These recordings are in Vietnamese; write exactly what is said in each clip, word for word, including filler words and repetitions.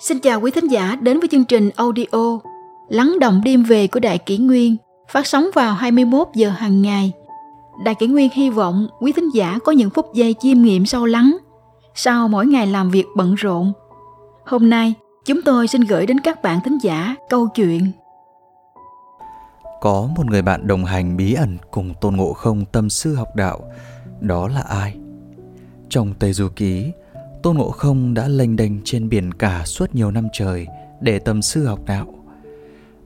Xin chào quý thính giả đến với chương trình audio Lắng đọng đêm về của Đại Kỷ Nguyên, phát sóng vào hai mươi mốt giờ hàng ngày. Đại Kỷ Nguyên hy vọng quý thính giả có những phút giây chiêm nghiệm sâu lắng sau mỗi ngày làm việc bận rộn. Hôm nay, chúng tôi xin gửi đến các bạn thính giả câu chuyện Có một người bạn đồng hành bí ẩn cùng Tôn Ngộ Không tâm sư học đạo. Đó là ai? Trong Tây Du Ký, Tôn Ngộ Không đã lênh đênh trên biển cả suốt nhiều năm trời để tâm sư học đạo.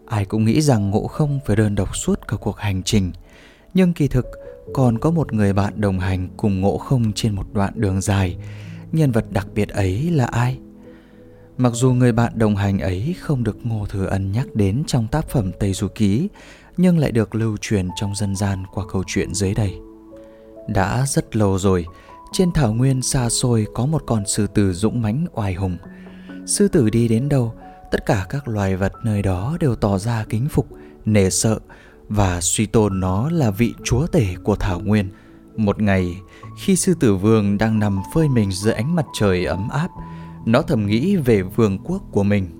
Ai cũng nghĩ rằng Ngộ Không phải đơn độc suốt cả cuộc hành trình, nhưng kỳ thực còn có một người bạn đồng hành cùng Ngộ Không trên một đoạn đường dài. Nhân vật đặc biệt ấy là ai? Mặc dù người bạn đồng hành ấy không được Ngô Thừa Ân nhắc đến trong tác phẩm Tây Du Ký, nhưng lại được lưu truyền trong dân gian qua câu chuyện dưới đây. Đã rất lâu rồi, trên thảo nguyên xa xôi có một con sư tử dũng mãnh oai hùng. Sư tử đi đến đâu, tất cả các loài vật nơi đó đều tỏ ra kính phục, nể sợ và suy tôn nó là vị chúa tể của thảo nguyên. Một ngày, khi Sư Tử Vương đang nằm phơi mình dưới ánh mặt trời ấm áp, nó thầm nghĩ về vương quốc của mình.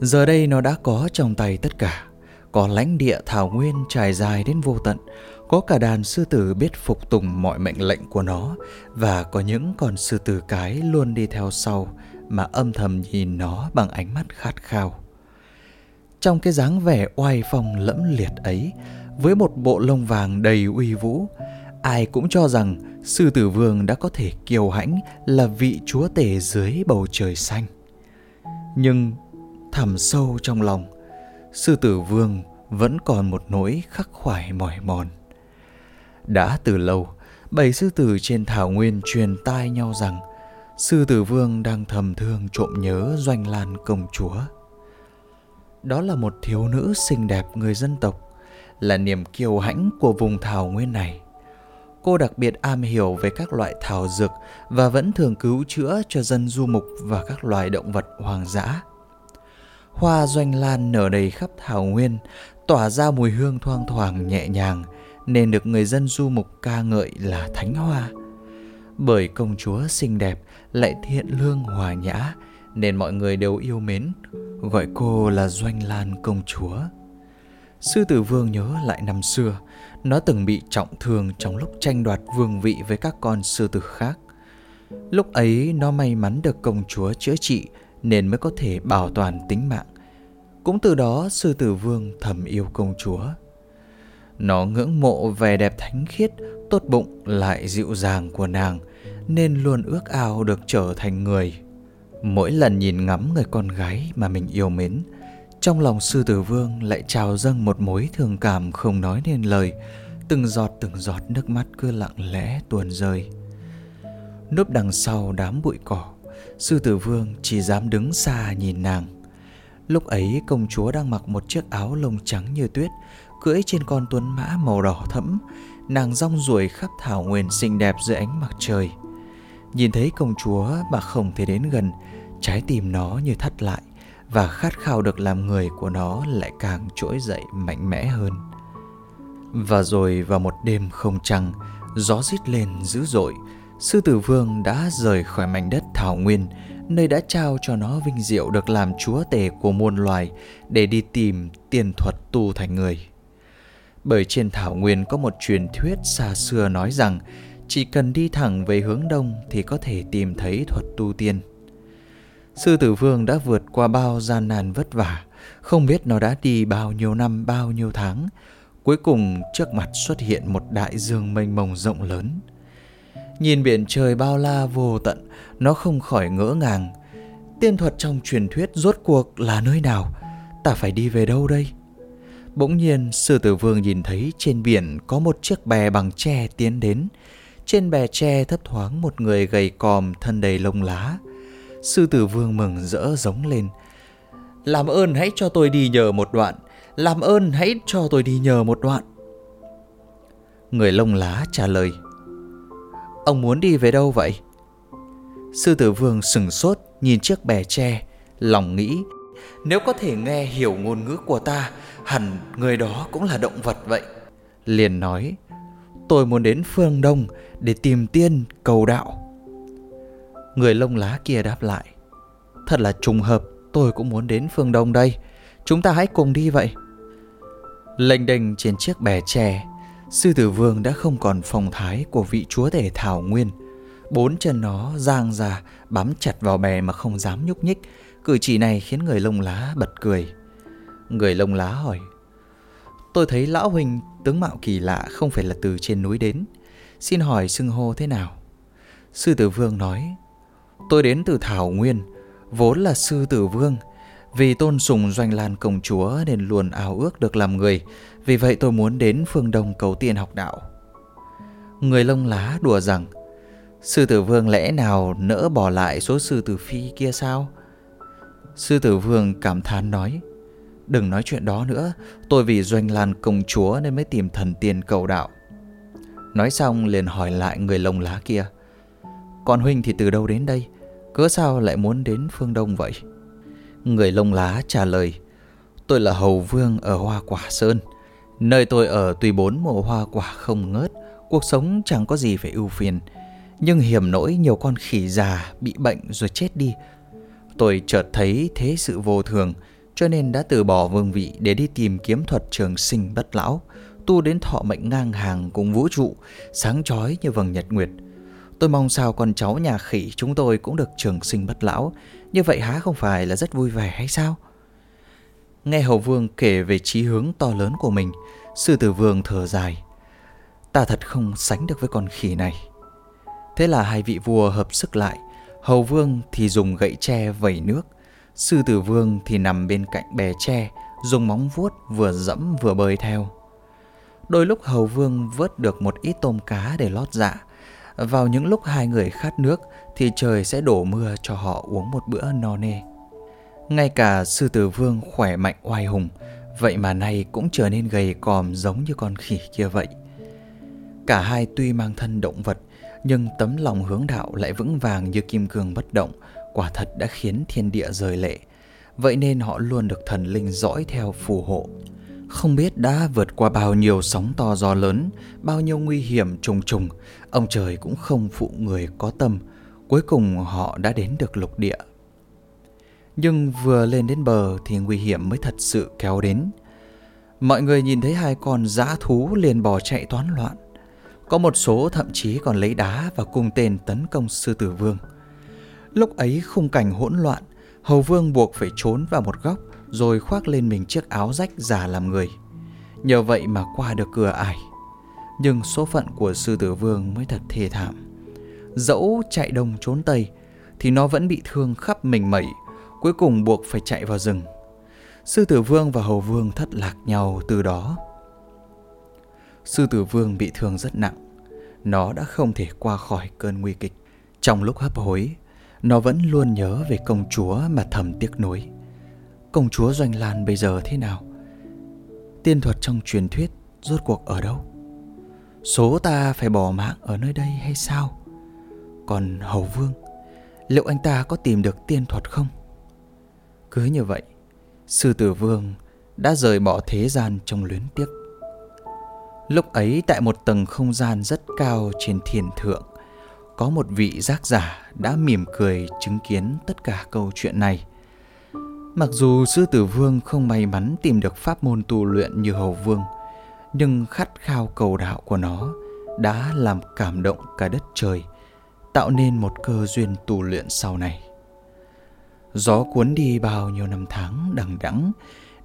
Giờ đây nó đã có trong tay tất cả. Có lãnh địa thảo nguyên trải dài đến vô tận, có cả đàn sư tử biết phục tùng mọi mệnh lệnh của nó, và có những con sư tử cái luôn đi theo sau mà âm thầm nhìn nó bằng ánh mắt khát khao. Trong cái dáng vẻ oai phong lẫm liệt ấy, với một bộ lông vàng đầy uy vũ, ai cũng cho rằng Sư Tử Vương đã có thể kiêu hãnh là vị chúa tể dưới bầu trời xanh. Nhưng thẳm sâu trong lòng, Sư Tử Vương vẫn còn một nỗi khắc khoải mỏi mòn. Đã từ lâu, bầy sư tử trên thảo nguyên truyền tai nhau rằng Sư Tử Vương đang thầm thương trộm nhớ Doanh Lan Công Chúa. Đó là một thiếu nữ xinh đẹp người dân tộc, là niềm kiêu hãnh của vùng thảo nguyên này. Cô đặc biệt am hiểu về các loại thảo dược và vẫn thường cứu chữa cho dân du mục và các loài động vật hoang dã. Hoa Doanh Lan nở đầy khắp thảo nguyên, tỏa ra mùi hương thoang thoảng nhẹ nhàng, nên được người dân du mục ca ngợi là thánh hoa. Bởi công chúa xinh đẹp lại thiện lương hòa nhã, nên mọi người đều yêu mến, gọi cô là Doanh Lan Công Chúa. Sư Tử Vương nhớ lại năm xưa, nó từng bị trọng thương trong lúc tranh đoạt vương vị với các con sư tử khác. Lúc ấy nó may mắn được công chúa chữa trị nên mới có thể bảo toàn tính mạng. Cũng từ đó Sư Tử Vương thầm yêu công chúa. Nó ngưỡng mộ vẻ đẹp thánh khiết, tốt bụng lại dịu dàng của nàng, nên luôn ước ao được trở thành người. Mỗi lần nhìn ngắm người con gái mà mình yêu mến, trong lòng Sư Tử Vương lại trào dâng một mối thương cảm không nói nên lời. Từng giọt từng giọt nước mắt cứ lặng lẽ tuôn rơi. Núp đằng sau đám bụi cỏ, Sư Tử Vương chỉ dám đứng xa nhìn nàng. Lúc ấy công chúa đang mặc một chiếc áo lông trắng như tuyết, cưỡi trên con tuấn mã màu đỏ thẫm. Nàng rong ruổi khắp thảo nguyên xinh đẹp dưới ánh mặt trời. Nhìn thấy công chúa mà không thể đến gần, trái tim nó như thắt lại, và khát khao được làm người của nó lại càng trỗi dậy mạnh mẽ hơn. Và rồi vào một đêm không trăng, gió rít lên dữ dội, Sư Tử Vương đã rời khỏi mảnh đất thảo nguyên, nơi đã trao cho nó vinh diệu được làm chúa tể của muôn loài, để đi tìm tiên thuật tu thành người. Bởi trên thảo nguyên có một truyền thuyết xa xưa nói rằng chỉ cần đi thẳng về hướng đông thì có thể tìm thấy thuật tu tiên. Sư Tử Vương đã vượt qua bao gian nan vất vả, không biết nó đã đi bao nhiêu năm bao nhiêu tháng. Cuối cùng trước mặt xuất hiện một đại dương mênh mông rộng lớn. Nhìn biển trời bao la vô tận, nó không khỏi ngỡ ngàng. Tiên thuật trong truyền thuyết rốt cuộc là nơi nào? Ta phải đi về đâu đây? Bỗng nhiên Sư Tử Vương nhìn thấy trên biển có một chiếc bè bằng tre tiến đến. Trên bè tre thấp thoáng một người gầy còm, thân đầy lông lá. Sư Tử Vương mừng rỡ giống lên: "Làm ơn hãy cho tôi đi nhờ một đoạn, làm ơn hãy cho tôi đi nhờ một đoạn." Người lông lá trả lời: "Ông muốn đi về đâu vậy?" Sư Tử Vương sững sốt nhìn chiếc bè tre, lòng nghĩ: "Nếu có thể nghe hiểu ngôn ngữ của ta, hẳn người đó cũng là động vật vậy." Liền nói: "Tôi muốn đến phương Đông để tìm tiên cầu đạo." Người lông lá kia đáp lại: "Thật là trùng hợp, tôi cũng muốn đến phương Đông đây. Chúng ta hãy cùng đi vậy. Lênh đênh trên chiếc bè tre, Sư Tử Vương đã không còn phong thái của vị chúa tể Thảo Nguyên. Bốn chân nó giang ra, bám chặt vào bè mà không dám nhúc nhích. Cử chỉ này khiến người lông lá bật cười. Người lông lá hỏi: tôi thấy lão huynh tướng mạo kỳ lạ, không phải là từ trên núi đến. Xin hỏi xưng hô thế nào? Sư Tử Vương nói: tôi đến từ Thảo Nguyên, vốn là Sư Tử Vương. Vì tôn sùng Doanh Lan Công Chúa nên luôn ao ước được làm người. Vì vậy tôi muốn đến phương Đông cầu tiên học đạo. Người lông lá đùa rằng: Sư Tử Vương lẽ nào nỡ bỏ lại số sư tử phi kia sao? Sư Tử Vương cảm thán nói: đừng nói chuyện đó nữa. Tôi vì Doanh Lan Công Chúa nên mới tìm thần tiên cầu đạo. Nói xong liền hỏi lại người lông lá kia: còn huynh thì từ đâu đến đây? Cớ sao lại muốn đến phương Đông vậy? Người lông lá trả lời: tôi là Hầu Vương ở Hoa Quả Sơn. Nơi tôi ở tuy bốn mùa hoa quả không ngớt, cuộc sống chẳng có gì phải ưu phiền, nhưng hiểm nỗi nhiều con khỉ già bị bệnh rồi chết đi. Tôi chợt thấy thế sự vô thường, cho nên đã từ bỏ vương vị để đi tìm kiếm thuật trường sinh bất lão, tu đến thọ mệnh ngang hàng cùng vũ trụ, sáng chói như vầng nhật nguyệt. Tôi mong sao con cháu nhà khỉ chúng tôi cũng được trường sinh bất lão. Như vậy há không phải là rất vui vẻ hay sao? Nghe Hầu Vương kể về chí hướng to lớn của mình, Sư Tử Vương thở dài: ta thật không sánh được với con khỉ này. Thế là hai vị vua hợp sức lại. Hầu Vương thì dùng gậy tre vẩy nước, Sư Tử Vương thì nằm bên cạnh bè tre, dùng móng vuốt vừa dẫm vừa bơi theo. Đôi lúc Hầu Vương vớt được một ít tôm cá để lót dạ. Vào những lúc hai người khát nước thì trời sẽ đổ mưa cho họ uống một bữa no nê. Ngay cả Sư Tử Vương khỏe mạnh oai hùng, vậy mà nay cũng trở nên gầy còm giống như con khỉ kia vậy. Cả hai tuy mang thân động vật, nhưng tấm lòng hướng đạo lại vững vàng như kim cương bất động, quả thật đã khiến thiên địa rời lệ. Vậy nên họ luôn được thần linh dõi theo phù hộ. Không biết đã vượt qua bao nhiêu sóng to gió lớn, bao nhiêu nguy hiểm trùng trùng, ông trời cũng không phụ người có tâm. Cuối cùng họ đã đến được lục địa. Nhưng vừa lên đến bờ thì nguy hiểm mới thật sự kéo đến. Mọi người nhìn thấy hai con dã thú liền bò chạy toán loạn. Có một số thậm chí còn lấy đá và cung tên tấn công Sư Tử Vương. Lúc ấy khung cảnh hỗn loạn, Hầu Vương buộc phải trốn vào một góc rồi khoác lên mình chiếc áo rách giả làm người. Nhờ vậy mà qua được cửa ải. Nhưng số phận của Sư Tử Vương mới thật thê thảm. Dẫu chạy đông trốn tây thì nó vẫn bị thương khắp mình mẩy, cuối cùng buộc phải chạy vào rừng. Sư Tử Vương và Hầu Vương thất lạc nhau từ đó. Sư Tử Vương bị thương rất nặng, nó đã không thể qua khỏi cơn nguy kịch. Trong lúc hấp hối, nó vẫn luôn nhớ về công chúa mà thầm tiếc nuối. Công chúa Doanh Lan bây giờ thế nào? Tiên thuật trong truyền thuyết rốt cuộc ở đâu? Số ta phải bỏ mạng ở nơi đây hay sao? Còn Hầu Vương, liệu anh ta có tìm được tiên thuật không? Cứ như vậy, Sư Tử Vương đã rời bỏ thế gian trong luyến tiếc. Lúc ấy tại một tầng không gian rất cao trên thiên thượng, có một vị giác giả đã mỉm cười chứng kiến tất cả câu chuyện này. Mặc dù Sư Tử Vương không may mắn tìm được pháp môn tu luyện như Hầu Vương, nhưng khát khao cầu đạo của nó đã làm cảm động cả đất trời, tạo nên một cơ duyên tu luyện sau này. Gió cuốn đi bao nhiêu năm tháng đằng đẵng,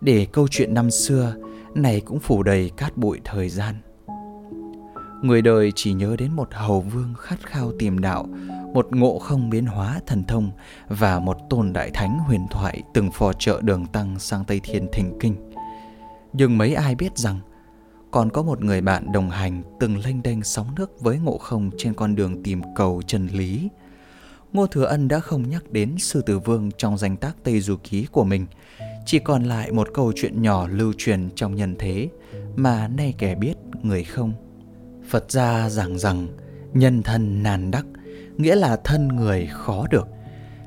để câu chuyện năm xưa này cũng phủ đầy cát bụi thời gian. Người đời chỉ nhớ đến một Hầu Vương khát khao tìm đạo, một Ngộ Không biến hóa thần thông và một Tôn Đại Thánh huyền thoại từng phò trợ đường tăng sang Tây Thiên thỉnh kinh. Nhưng mấy ai biết rằng còn có một người bạn đồng hành từng lênh đênh sóng nước với Ngộ Không trên con đường tìm cầu chân lý. Ngô Thừa Ân đã không nhắc đến Sư Tử Vương trong danh tác Tây Du Ký của mình, chỉ còn lại một câu chuyện nhỏ lưu truyền trong nhân thế mà nay kẻ biết người không. Phật gia giảng rằng nhân thân nan đắc, nghĩa là thân người khó được.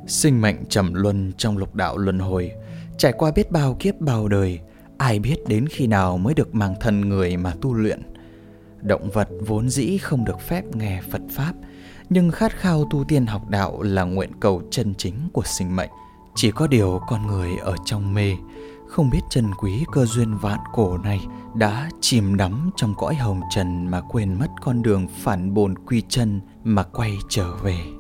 Sinh mệnh trầm luân trong lục đạo luân hồi, trải qua biết bao kiếp bao đời, ai biết đến khi nào mới được mang thân người mà tu luyện. Động vật vốn dĩ không được phép nghe Phật Pháp, nhưng khát khao tu tiên học đạo là nguyện cầu chân chính của sinh mệnh. Chỉ có điều con người ở trong mê, không biết trân quý cơ duyên vạn cổ này, đã chìm đắm trong cõi hồng trần mà quên mất con đường phản bồn quy chân mà quay trở về.